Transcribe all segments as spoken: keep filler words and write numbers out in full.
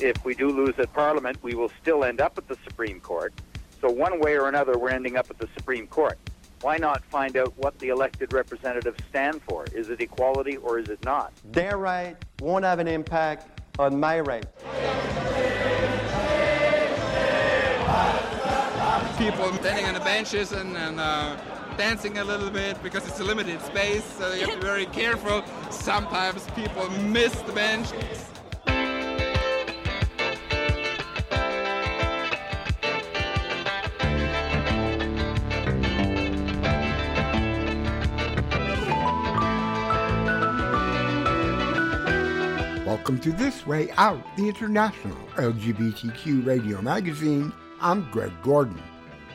if we do lose at Parliament, we will still end up at the Supreme Court. So one way or another, we're ending up at the Supreme Court. Why not find out what the elected representatives stand for? Is it equality or is it not? Their right won't have an impact on my right. People standing on the benches and, and uh, dancing a little bit because it's a limited space, so you have to be very careful. Sometimes people miss the bench. Welcome to This Way Out, the international L G B T Q radio magazine. I'm Greg Gordon.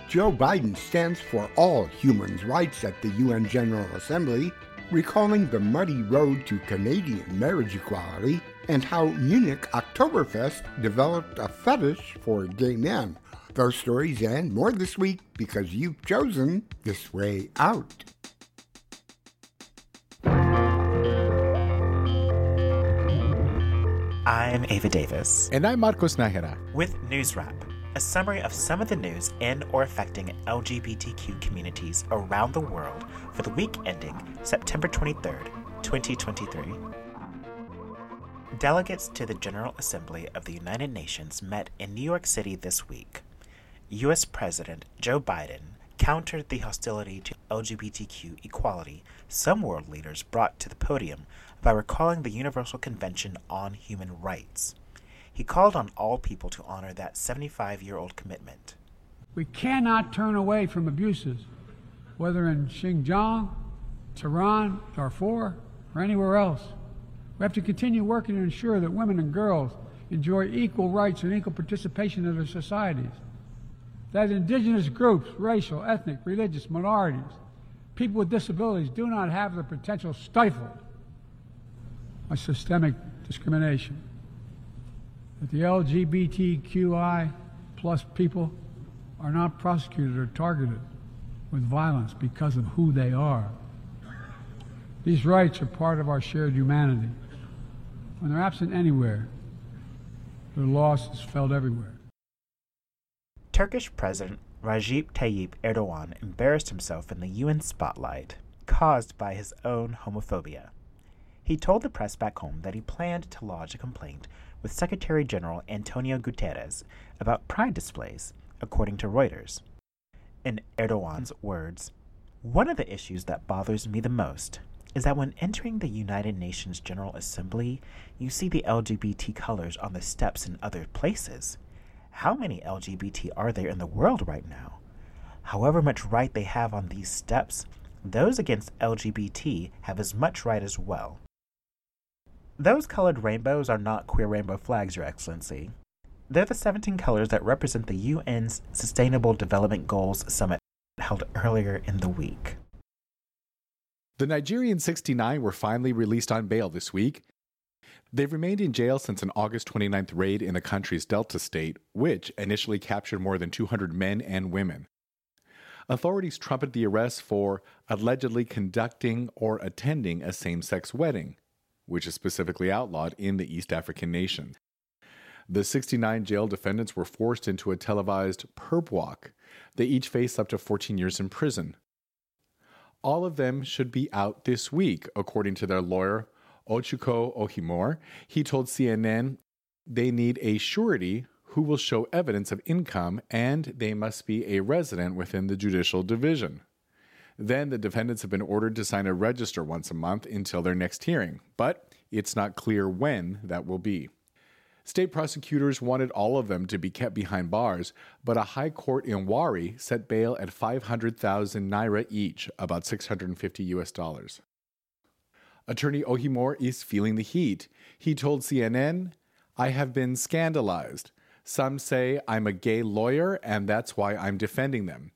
Joe Biden stands for all human rights at the U N General Assembly, recalling the muddy road to Canadian marriage equality and how Munich Oktoberfest developed a fetish for gay men. Those stories and more this week because you've chosen This Way Out. I'm Ava Davis. And I'm Marcos Najera. With News Wrap, a summary of some of the news in or affecting L G B T Q communities around the world for the week ending September twenty-third, twenty twenty-three. Delegates to the General Assembly of the United Nations met in New York City this week. U S President Joe Biden countered the hostility to L G B T Q equality some world leaders brought to the podium by recalling the Universal Convention on Human Rights. He called on all people to honor that seventy-five-year-old commitment. We cannot turn away from abuses, whether in Xinjiang, Tehran, Darfur, or anywhere else. We have to continue working to ensure that women and girls enjoy equal rights and equal participation in their societies, that indigenous groups, racial, ethnic, religious minorities, people with disabilities do not have the potential stifled by systemic discrimination, that the L G B T Q I plus people are not prosecuted or targeted with violence because of who they are. These rights are part of our shared humanity. When they're absent anywhere, their loss is felt everywhere. Turkish President Recep Tayyip Erdogan embarrassed himself in the U N spotlight, caused by his own homophobia. He told the press back home that he planned to lodge a complaint with Secretary General Antonio Guterres about pride displays, according to Reuters. In Erdogan's words, "One of the issues that bothers me the most is that when entering the United Nations General Assembly, you see the L G B T colors on the steps in other places. How many L G B T are there in the world right now? However much right they have on these steps, those against L G B T have as much right as well. Those colored rainbows are not queer rainbow flags, Your Excellency. They're the seventeen colors that represent the U N's Sustainable Development Goals Summit held earlier in the week." The Nigerian sixty-nine were finally released on bail this week. They've remained in jail since an August twenty-ninth raid in the country's Delta state, which initially captured more than two hundred men and women. Authorities trumpet the arrest for allegedly conducting or attending a same-sex wedding, which is specifically outlawed in the East African nation. The sixty-nine jail defendants were forced into a televised perp walk. They each face up to fourteen years in prison. All of them should be out this week, according to their lawyer, Ochuko Ojimor. He told C N N they need a surety who will show evidence of income and they must be a resident within the judicial division. Then the defendants have been ordered to sign a register once a month until their next hearing, but it's not clear when that will be. State prosecutors wanted all of them to be kept behind bars, but a high court in Wari set bail at five hundred thousand naira each, about six hundred fifty U S dollars. Attorney Ojimor is feeling the heat. He told C N N, "I have been scandalized. Some say I'm a gay lawyer and that's why I'm defending them.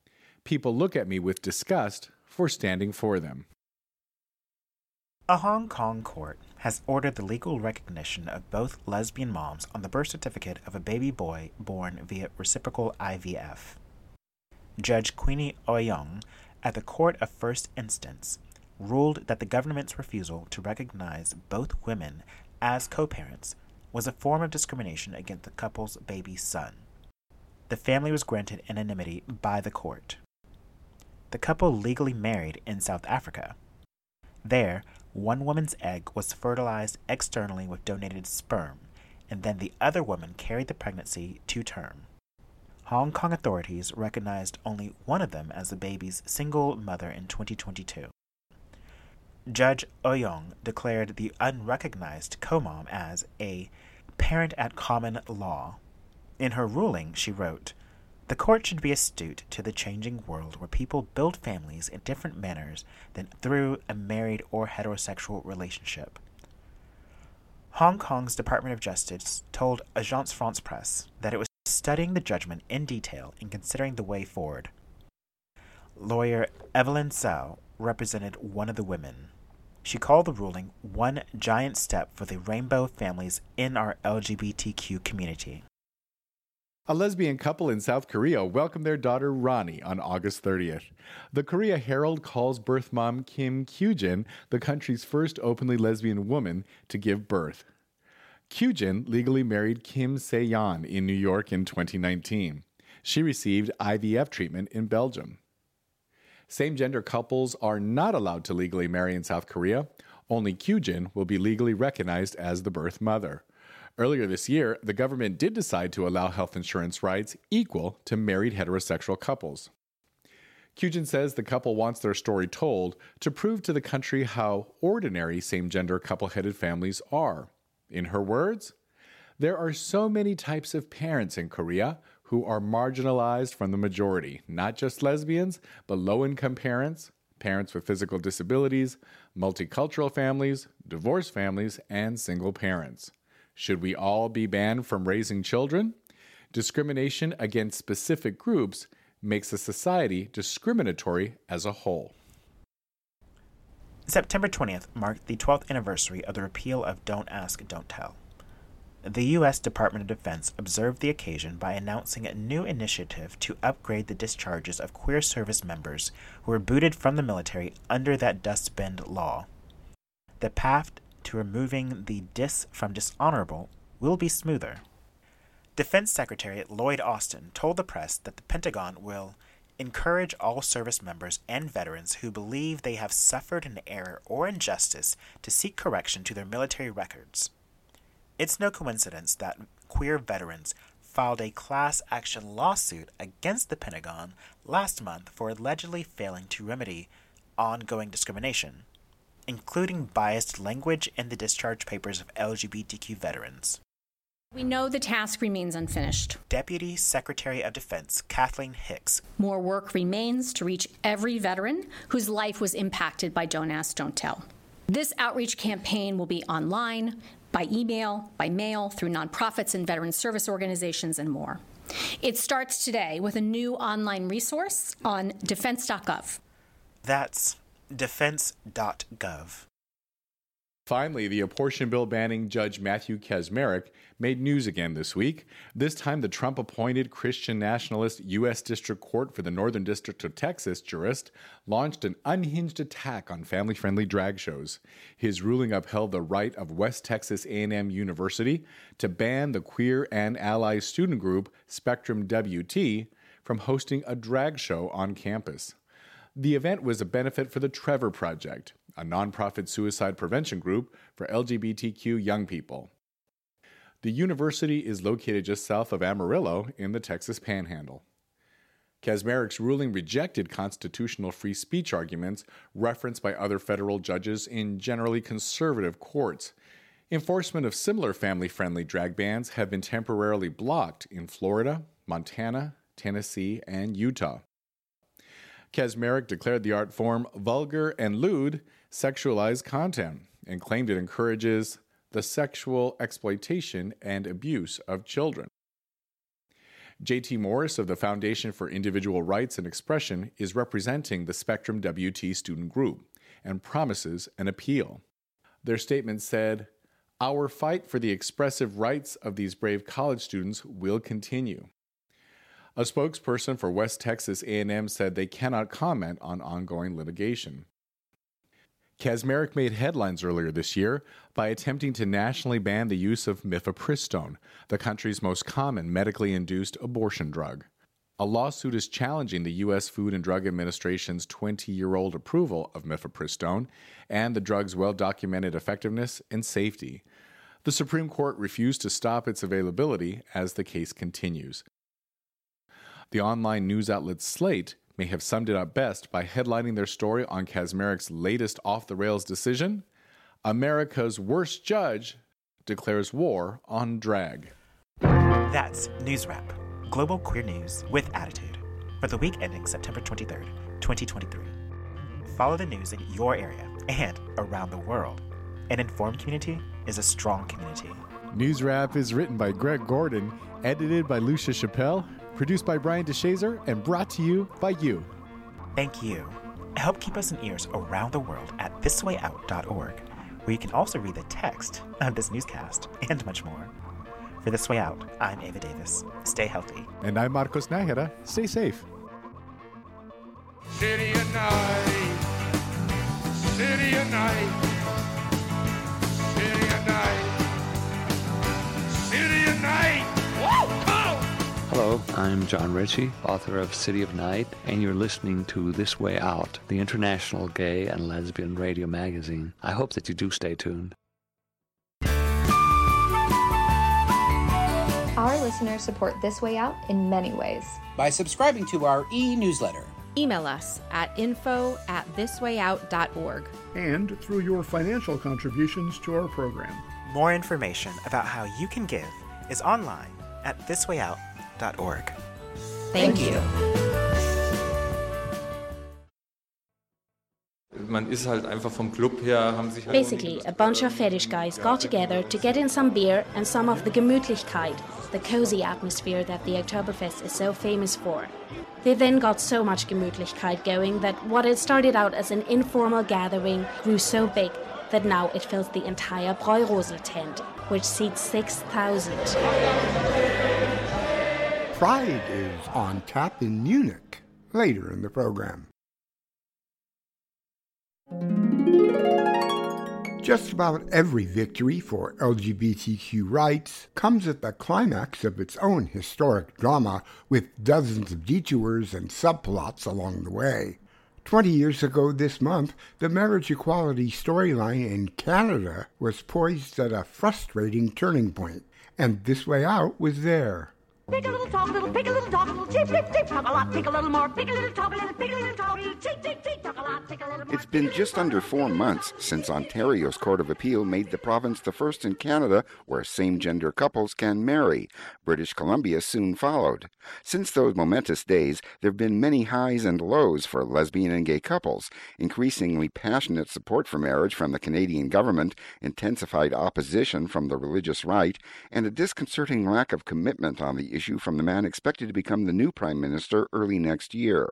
People look at me with disgust for standing for them." A Hong Kong court has ordered the legal recognition of both lesbian moms on the birth certificate of a baby boy born via reciprocal I V F. Judge Queeny Au-Yeung at the Court of First Instance ruled that the government's refusal to recognize both women as co-parents was a form of discrimination against the couple's baby son. The family was granted anonymity by the court. The couple legally married in South Africa. There, one woman's egg was fertilized externally with donated sperm, and then the other woman carried the pregnancy to term. Hong Kong authorities recognized only one of them as the baby's single mother in twenty twenty-two. Judge Au-Yeung declared the unrecognized co-mom as a parent at common law. In her ruling, she wrote, "The court should be astute to the changing world where people build families in different manners than through a married or heterosexual relationship." Hong Kong's Department of Justice told Agence France-Presse that it was studying the judgment in detail and considering the way forward. Lawyer Evelyn Tsao represented one of the women. She called the ruling one giant step for the rainbow families in our L G B T Q community. A lesbian couple in South Korea welcomed their daughter Ronnie on August thirtieth. The Korea Herald calls birth mom Kim Kyu-jin the country's first openly lesbian woman to give birth. Kyu-jin legally married Kim Se-yeon in New York in twenty nineteen. She received I V F treatment in Belgium. Same-gender couples are not allowed to legally marry in South Korea. Only Kyu-jin will be legally recognized as the birth mother. Earlier this year, the government did decide to allow health insurance rights equal to married heterosexual couples. Kyu-jin says the couple wants their story told to prove to the country how ordinary same-gender couple-headed families are. In her words, "There are so many types of parents in Korea who are marginalized from the majority, not just lesbians, but low-income parents, parents with physical disabilities, multicultural families, divorced families, and single parents. Should we all be banned from raising children? Discrimination against specific groups makes a society discriminatory as a whole." September twentieth marked the twelfth anniversary of the repeal of Don't Ask, Don't Tell. The U S Department of Defense observed the occasion by announcing a new initiative to upgrade the discharges of queer service members who were booted from the military under that dustbin law. The path to removing the dis from dishonorable will be smoother. Defense Secretary Lloyd Austin told the press that the Pentagon will encourage all service members and veterans who believe they have suffered an error or injustice to seek correction to their military records. It's no coincidence that queer veterans filed a class action lawsuit against the Pentagon last month for allegedly failing to remedy ongoing discrimination, including biased language in the discharge papers of L G B T Q veterans. "We know the task remains unfinished." Deputy Secretary of Defense Kathleen Hicks. "More work remains to reach every veteran whose life was impacted by Don't Ask, Don't Tell. This outreach campaign will be online, by email, by mail, through nonprofits and veteran service organizations, and more. It starts today with a new online resource on defense dot gov. That's defense dot gov. Finally, the abortion bill banning Judge Matthew Kacsmaryk made news again this week. This time, the Trump-appointed Christian nationalist U S District Court for the Northern District of Texas jurist launched an unhinged attack on family-friendly drag shows. His ruling upheld the right of West Texas A and M University to ban the queer and ally student group Spectrum W T from hosting a drag show on campus. The event was a benefit for the Trevor Project, a nonprofit suicide prevention group for L G B T Q young people. The university is located just south of Amarillo in the Texas Panhandle. Kaczmaryk's ruling rejected constitutional free speech arguments referenced by other federal judges in generally conservative courts. Enforcement of similar family-friendly drag bans have been temporarily blocked in Florida, Montana, Tennessee, and Utah. Kaczmarek declared the art form vulgar and lewd, sexualized content, and claimed it encourages the sexual exploitation and abuse of children. J T. Morris of the Foundation for Individual Rights and Expression is representing the Spectrum W T student group and promises an appeal. Their statement said, "Our fight for the expressive rights of these brave college students will continue." A spokesperson for West Texas A and M said they cannot comment on ongoing litigation. Kacsmaryk made headlines earlier this year by attempting to nationally ban the use of mifepristone, the country's most common medically induced abortion drug. A lawsuit is challenging the U S Food and Drug Administration's twenty-year-old approval of mifepristone and the drug's well-documented effectiveness and safety. The Supreme Court refused to stop its availability as the case continues. The online news outlet Slate may have summed it up best by headlining their story on Kacsmaryk's latest off-the-rails decision, America's worst judge declares war on drag. That's News Wrap, global queer news with attitude, for the week ending September twenty-third, twenty twenty-three. Follow the news in your area and around the world. An informed community is a strong community. News Wrap is written by Greg Gordon, edited by Lucia Chappelle, produced by Brian DeShazer, and brought to you by you. Thank you. Help keep us in ears around the world at this way out dot org, where you can also read the text of this newscast and much more. For This Way Out, I'm Ava Davis. Stay healthy. And I'm Marcos Najera. Stay safe. City at night. City at night. City at night. City at night. Hello, I'm John Ritchie, author of City of Night, and you're listening to This Way Out, the international gay and lesbian radio magazine. I hope that you do stay tuned. Our listeners support This Way Out in many ways. By subscribing to our e-newsletter. Email us at info at this way out dot org. And through your financial contributions to our program. More information about how you can give is online at this way out dot org. Thank, Thank you. Basically, a bunch of fetish guys got together to get in some beer and some of the Gemütlichkeit, the cozy atmosphere that the Oktoberfest is so famous for. They then got so much Gemütlichkeit going that what had started out as an informal gathering grew so big that now it fills the entire Bräurosl tent, which seats six thousand. Pride is on tap in Munich later in the program. Just about every victory for L G B T Q rights comes at the climax of its own historic drama, with dozens of detours and subplots along the way. Twenty years ago this month, the marriage equality storyline in Canada was poised at a frustrating turning point, and This Way Out was there. Pick a little, talk a little, pick a little, talk a little, cheep, cheep, cheep, talk a lot, pick a little more, pick a little, talk a little, pick a little, talk a little, cheep, cheep, cheep, talk a lot, pick a little more. It's been just under four months since Ontario's Court of Appeal made the province the first in Canada where same-gender couples can marry. British Columbia soon followed. Since those momentous days, there have been many highs and lows for lesbian and gay couples. Increasingly passionate support for marriage from the Canadian government, intensified opposition from the religious right, and a disconcerting lack of commitment on the issue from the man expected to become the new Prime Minister early next year.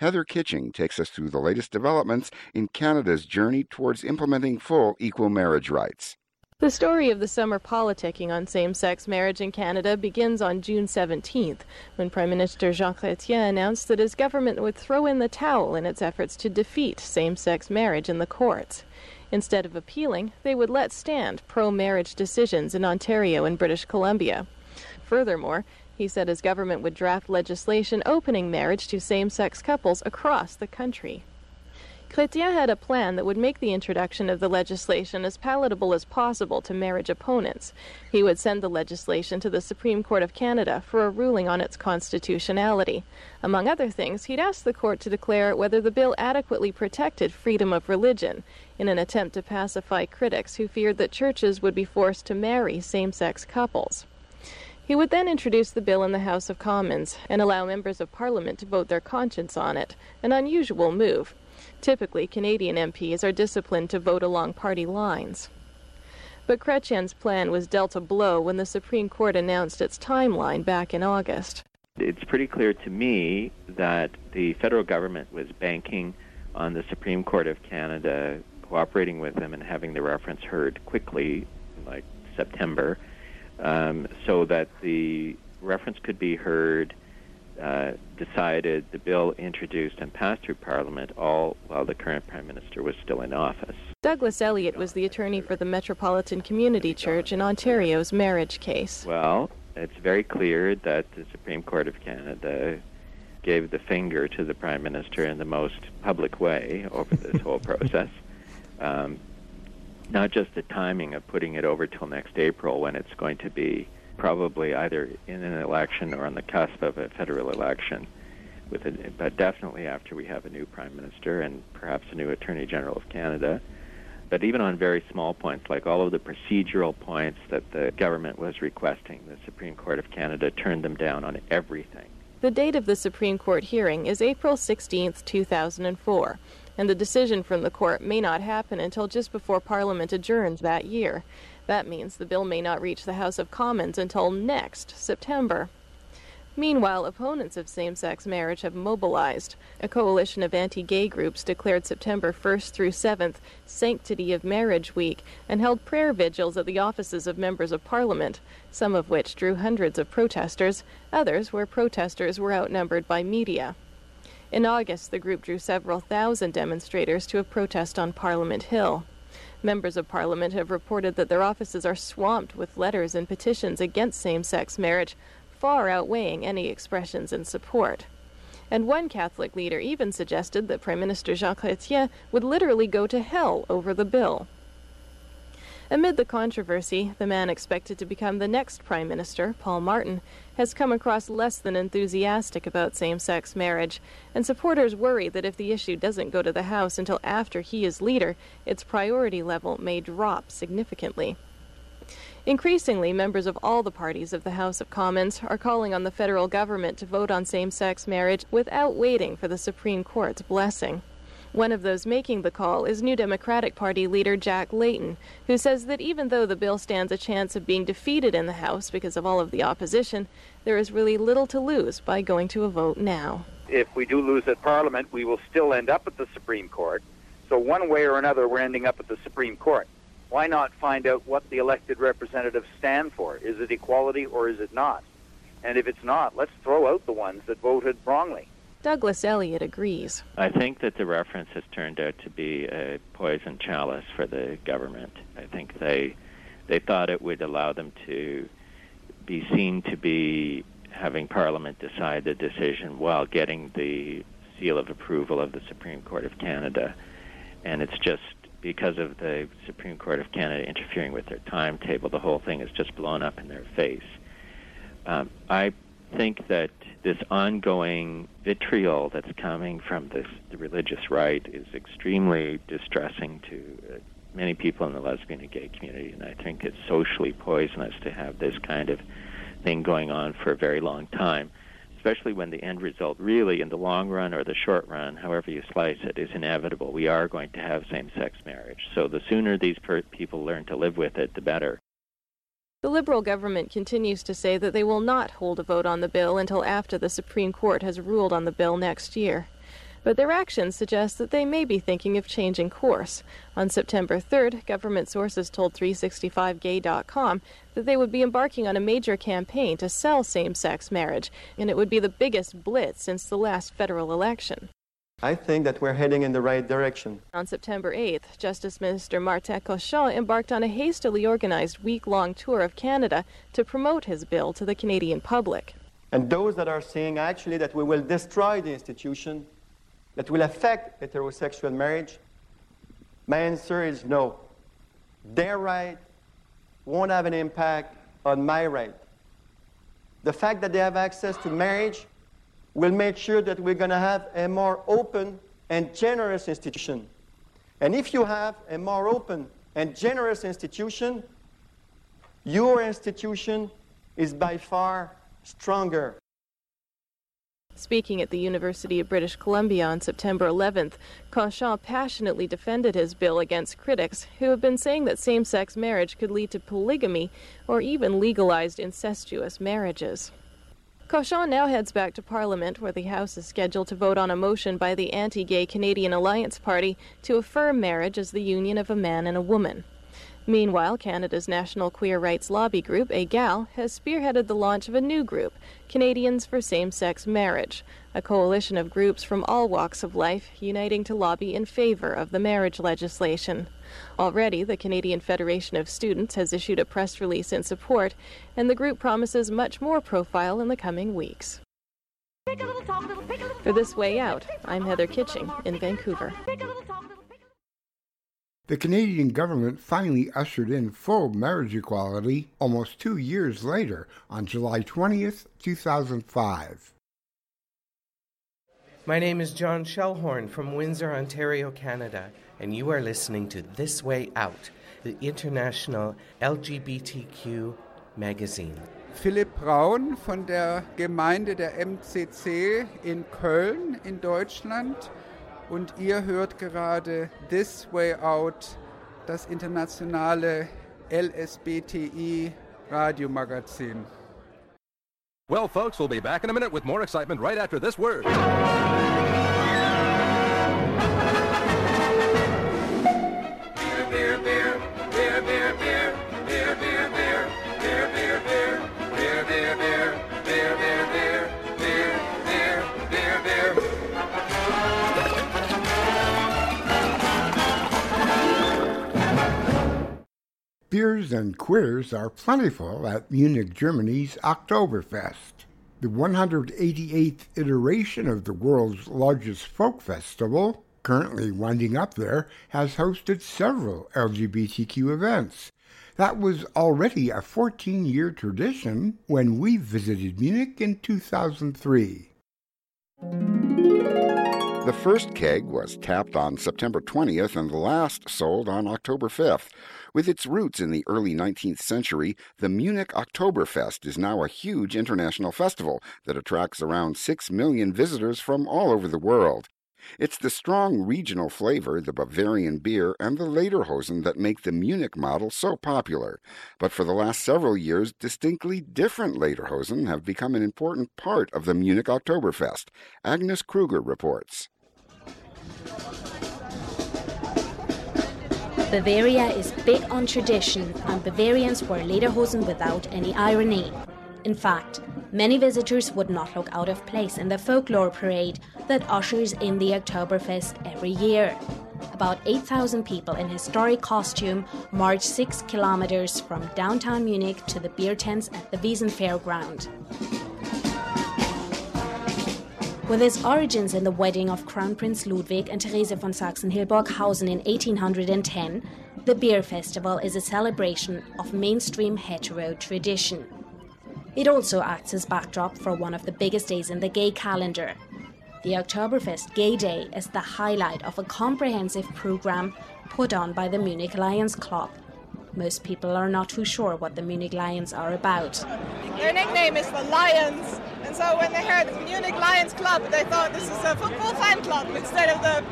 Heather Kitching takes us through the latest developments in Canada's journey towards implementing full equal marriage rights. The story of the summer politicking on same-sex marriage in Canada begins on June seventeenth, when Prime Minister Jean Chrétien announced that his government would throw in the towel in its efforts to defeat same-sex marriage in the courts. Instead of appealing, they would let stand pro-marriage decisions in Ontario and British Columbia. Furthermore, he said his government would draft legislation opening marriage to same-sex couples across the country. Chrétien had a plan that would make the introduction of the legislation as palatable as possible to marriage opponents. He would send the legislation to the Supreme Court of Canada for a ruling on its constitutionality. Among other things, he'd asked the court to declare whether the bill adequately protected freedom of religion, in an attempt to pacify critics who feared that churches would be forced to marry same-sex couples. He would then introduce the bill in the House of Commons and allow members of Parliament to vote their conscience on it, an unusual move. Typically, Canadian M Ps are disciplined to vote along party lines. But Chrétien's plan was dealt a blow when the Supreme Court announced its timeline back in August. It's pretty clear to me that the federal government was banking on the Supreme Court of Canada cooperating with them and having the reference heard quickly, like September, Um, so that the reference could be heard uh, decided, the bill introduced and passed through Parliament, all while the current Prime Minister was still in office. Douglas Elliott was the attorney for the Metropolitan Community Church in Ontario's marriage case. Well, it's very clear that the Supreme Court of Canada gave the finger to the Prime Minister in the most public way over this whole process. Um, not just the timing of putting it over till next April, when it's going to be probably either in an election or on the cusp of a federal election, with a, but definitely after we have a new Prime Minister and perhaps a new Attorney General of Canada. But even on very small points, like all of the procedural points that the government was requesting, the Supreme Court of Canada turned them down on everything. The date of the Supreme Court hearing is April sixteenth, two thousand four, and the decision from the court may not happen until just before Parliament adjourns that year. That means the bill may not reach the House of Commons until next September. Meanwhile, opponents of same-sex marriage have mobilized. A coalition of anti-gay groups declared September first through seventh Sanctity of Marriage Week and held prayer vigils at the offices of members of Parliament, some of which drew hundreds of protesters, others where protesters were outnumbered by media. In August, the group drew several thousand demonstrators to a protest on Parliament Hill. Members of Parliament have reported that their offices are swamped with letters and petitions against same-sex marriage, far outweighing any expressions in support. And one Catholic leader even suggested that Prime Minister Jean Chrétien would literally go to hell over the bill. Amid the controversy, the man expected to become the next Prime Minister, Paul Martin, has come across less than enthusiastic about same-sex marriage, and supporters worry that if the issue doesn't go to the House until after he is leader, its priority level may drop significantly. Increasingly, members of all the parties of the House of Commons are calling on the federal government to vote on same-sex marriage without waiting for the Supreme Court's blessing. One of those making the call is New Democratic Party leader Jack Layton, who says that even though the bill stands a chance of being defeated in the House because of all of the opposition, there is really little to lose by going to a vote now. If we do lose at Parliament, we will still end up at the Supreme Court. So one way or another, we're ending up at the Supreme Court. Why not find out what the elected representatives stand for? Is it equality or is it not? And if it's not, let's throw out the ones that voted wrongly. Douglas Elliott agrees. I think that the reference has turned out to be a poison chalice for the government. I think they they thought it would allow them to be seen to be having Parliament decide the decision while getting the seal of approval of the Supreme Court of Canada. And it's just because of the Supreme Court of Canada interfering with their timetable, the whole thing is just blown up in their face. Um, I think that this ongoing vitriol that's coming from this, the religious right, is extremely distressing to uh, many people in the lesbian and gay community, and I think it's socially poisonous to have this kind of thing going on for a very long time, especially when the end result really in the long run or the short run, however you slice it, is inevitable. We are going to have same-sex marriage. So the sooner these per- people learn to live with it, the better. The Liberal government continues to say that they will not hold a vote on the bill until after the Supreme Court has ruled on the bill next year. But their actions suggest that they may be thinking of changing course. On September third, government sources told three sixty-five gay dot com that they would be embarking on a major campaign to sell same-sex marriage, and it would be the biggest blitz since the last federal election. I think that we're heading in the right direction. On September eighth, Justice Minister Martin Cochon embarked on a hastily organized week-long tour of Canada to promote his bill to the Canadian public. And those that are saying actually that we will destroy the institution, that will affect heterosexual marriage, my answer is no. Their right won't have an impact on my right. The fact that they have access to marriage will make sure that we're going to have a more open and generous institution. And if you have a more open and generous institution, your institution is by far stronger. Speaking at the University of British Columbia on September eleventh, Cochon passionately defended his bill against critics who have been saying that same-sex marriage could lead to polygamy or even legalized incestuous marriages. Cochon now heads back to Parliament, where the House is scheduled to vote on a motion by the anti-gay Canadian Alliance Party to affirm marriage as the union of a man and a woman. Meanwhile, Canada's national queer rights lobby group, A G A L, has spearheaded the launch of a new group, Canadians for Same-Sex Marriage, a coalition of groups from all walks of life uniting to lobby in favor of the marriage legislation. Already, the Canadian Federation of Students has issued a press release in support, and the group promises much more profile in the coming weeks. For This Way Out, I'm Heather Kitching in Vancouver. The Canadian government finally ushered in full marriage equality almost two years later, on July twentieth, two thousand five. My name is John Shellhorn from Windsor, Ontario, Canada, and you are listening to This Way Out, the international L G B T Q magazine. Philipp Braun von der Gemeinde der M C C in Köln in Deutschland. Und ihr hört gerade This Way Out, das internationale L S B T I-Radiomagazin. Well, folks, we'll be back in a minute with more excitement right after this word. Beer, beer, beer, beer, beer, beer, beer, beer, beer, beer, beer, beer, beer, beer, beer, beer, beer. Beers and queers are plentiful at Munich, Germany's Oktoberfest. The one hundred eighty-eighth iteration of the world's largest folk festival, currently winding up there, has hosted several L G B T Q events. That was already a fourteen-year tradition when we visited Munich in two thousand three. The first keg was tapped on September twentieth and the last sold on October fifth. With its roots in the early nineteenth century, the Munich Oktoberfest is now a huge international festival that attracts around six million visitors from all over the world. It's the strong regional flavor, the Bavarian beer, and the Lederhosen that make the Munich model so popular. But for the last several years, distinctly different Lederhosen have become an important part of the Munich Oktoberfest. Agnes Kruger reports. Bavaria is big on tradition, and Bavarians wear Lederhosen without any irony. In fact, many visitors would not look out of place in the folklore parade that ushers in the Oktoberfest every year. About eight thousand people in historic costume march six kilometers from downtown Munich to the beer tents at the Wiesn Fairground. With its origins in the wedding of Crown Prince Ludwig and Therese von Sachsen-Hildburghausen in eighteen ten, the beer festival is a celebration of mainstream hetero tradition. It also acts as backdrop for one of the biggest days in the gay calendar. The Oktoberfest Gay Day is the highlight of a comprehensive program put on by the Munich Lions Club. Most people are not too sure what the Munich Lions are about. Their nickname is the Lions, and so when they heard the Munich Lions Club, they thought this is a football fan club instead of the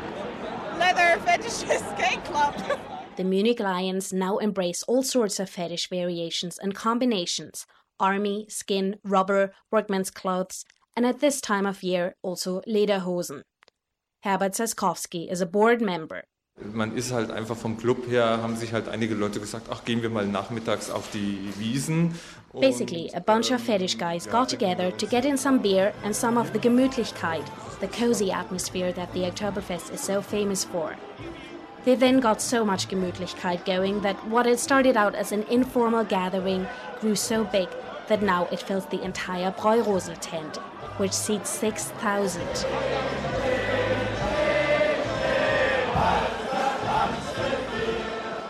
leather fetishist gay club. The Munich Lions now embrace all sorts of fetish variations and combinations: army, skin, rubber, workmen's clothes, and at this time of year also Lederhosen. Herbert Saskowski is a board member. Man ist halt einfach vom Club her, haben sich halt einige Leute gesagt, ach, gehen wir mal nachmittags auf die Wiesen. Basically, a bunch of fetish guys got together to get in some beer and some of the Gemütlichkeit, the cozy atmosphere that the Oktoberfest is so famous for. They then got so much Gemütlichkeit going that what had started out as an informal gathering grew so big that now it fills the entire Bräurosl tent, which seats six thousand.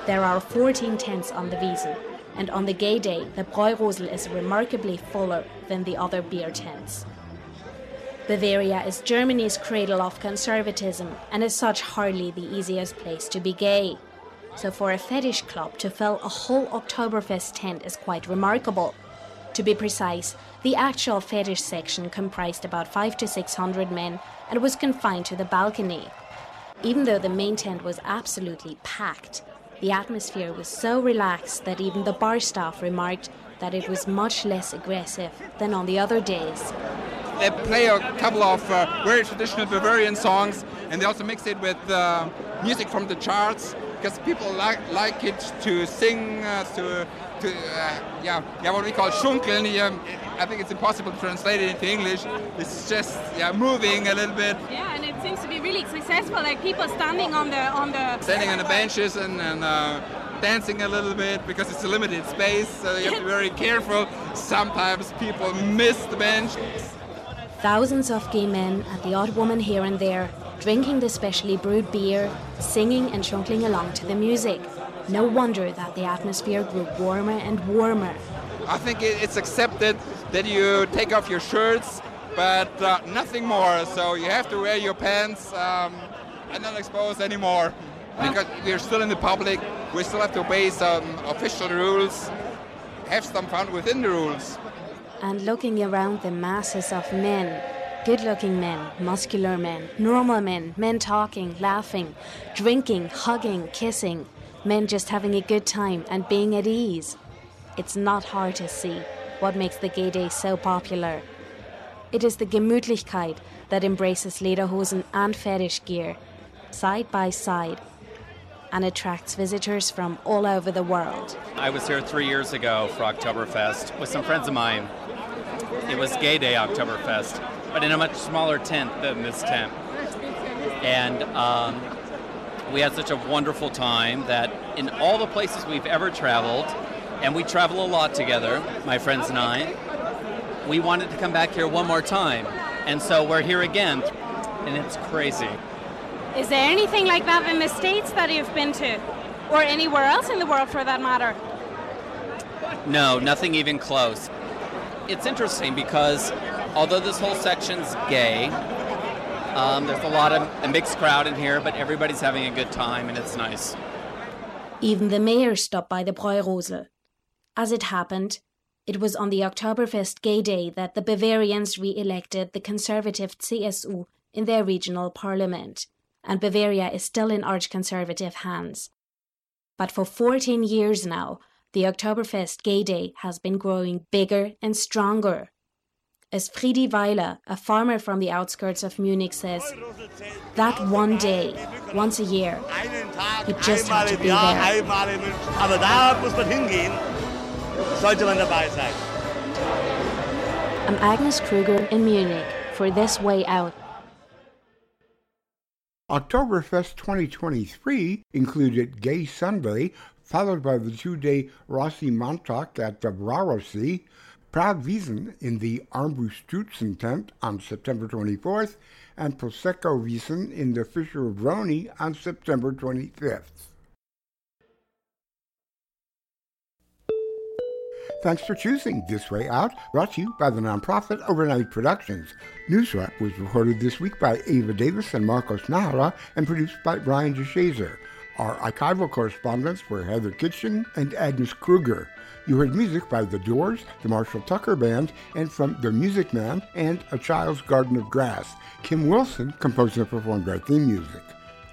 There are fourteen tents on the Wiesn, and on the gay day, the Bräurosl is remarkably fuller than the other beer tents. Bavaria is Germany's cradle of conservatism, and is such hardly the easiest place to be gay. So for a fetish club to fill a whole Oktoberfest tent is quite remarkable. To be precise, the actual fetish section comprised about five to six hundred men and was confined to the balcony. Even though the main tent was absolutely packed, the atmosphere was so relaxed that even the bar staff remarked that it was much less aggressive than on the other days. They play a couple of uh, very traditional Bavarian songs, and they also mix it with uh, music from the charts, because people like like it to sing, uh, to to uh, yeah yeah what we call shunkeln. Um, I think it's impossible to translate it into English. It's just yeah moving a little bit. Yeah, and it seems to be really successful. Like people standing on the on the standing on the benches and and. Uh, dancing a little bit, because it's a limited space, so you have to be very careful. Sometimes people miss the bench. Thousands of gay men and the odd woman here and there, drinking the specially brewed beer, singing and chunkling along to the music. No wonder that the atmosphere grew warmer and warmer. I think it's accepted that you take off your shirts, but uh, nothing more, so you have to wear your pants um, and not expose anymore. Because we're still in the public, we still have to obey some official rules, have some fun within the rules. And looking around the masses of men, good-looking men, muscular men, normal men, men talking, laughing, drinking, hugging, kissing, men just having a good time and being at ease. It's not hard to see what makes the gay day so popular. It is the Gemütlichkeit that embraces lederhosen and fetish gear, side by side, and attracts visitors from all over the world. I was here three years ago for Oktoberfest with some friends of mine. It was Gay Day Oktoberfest, but in a much smaller tent than this tent. And um, we had such a wonderful time that in all the places we've ever traveled, and we travel a lot together, my friends and I, we wanted to come back here one more time. And so we're here again, and it's crazy. Is there anything like that in the States that you've been to? Or anywhere else in the world, for that matter? No, nothing even close. It's interesting because although this whole section's gay, um, there's a lot of a mixed crowd in here, but everybody's having a good time and it's nice. Even the mayor stopped by the Bräurosl. As it happened, it was on the Oktoberfest Gay Day that the Bavarians re-elected the conservative C S U in their regional parliament. And Bavaria is still in arch-conservative hands. But for fourteen years now, the Oktoberfest Gay Day has been growing bigger and stronger. As Friedi Weiler, a farmer from the outskirts of Munich, says, that one day, once a year, you just have to be there. I'm Agnes Kruger in Munich for This Way Out. Oktoberfest twenty twenty-three included Gay Sunday, followed by the two-day Rossi Montag at the Bräurosl, Pravwiesen in the Armbrustützen tent on September twenty-fourth, and Prosecco Wiesen in the Fischer Brony on September twenty-fifth. Thanks for choosing This Way Out, brought to you by the nonprofit Overnight Productions. Newswrap was recorded this week by Ava Davis and Marcos Najera and produced by Brian DeShazer. Our archival correspondents were Heather Kitching and Agnes Kruger. You heard music by The Doors, the Marshall Tucker Band, and from The Music Man and A Child's Garden of Grass. Kim Wilson composed and performed our theme music.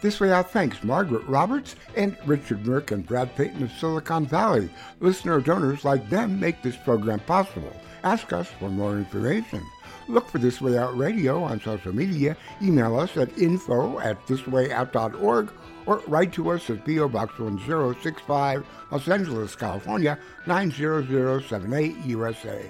This Way Out thanks Margaret Roberts and Richard Merck and Brad Payton of Silicon Valley. Listener donors like them make this program possible. Ask us for more information. Look for This Way Out Radio on social media. Email us at info at thiswayout.org or write to us at P O Box one zero six five, Los Angeles, California, nine zero zero seven eight, U S A.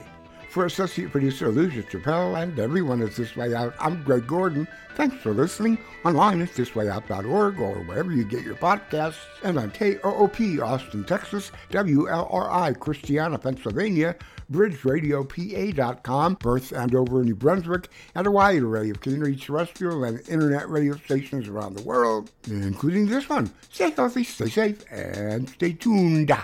For Associate Producer Lucia Chappelle and everyone at This Way Out, I'm Greg Gordon. Thanks for listening. Online at this way out dot org or wherever you get your podcasts. And on K O O P Austin, Texas, W L R I Christiana, Pennsylvania, bridge radio p a dot com, Perth, Andover, New Brunswick, and a wide array of community terrestrial and internet radio stations around the world, including this one. Stay healthy, stay safe, and stay tuned.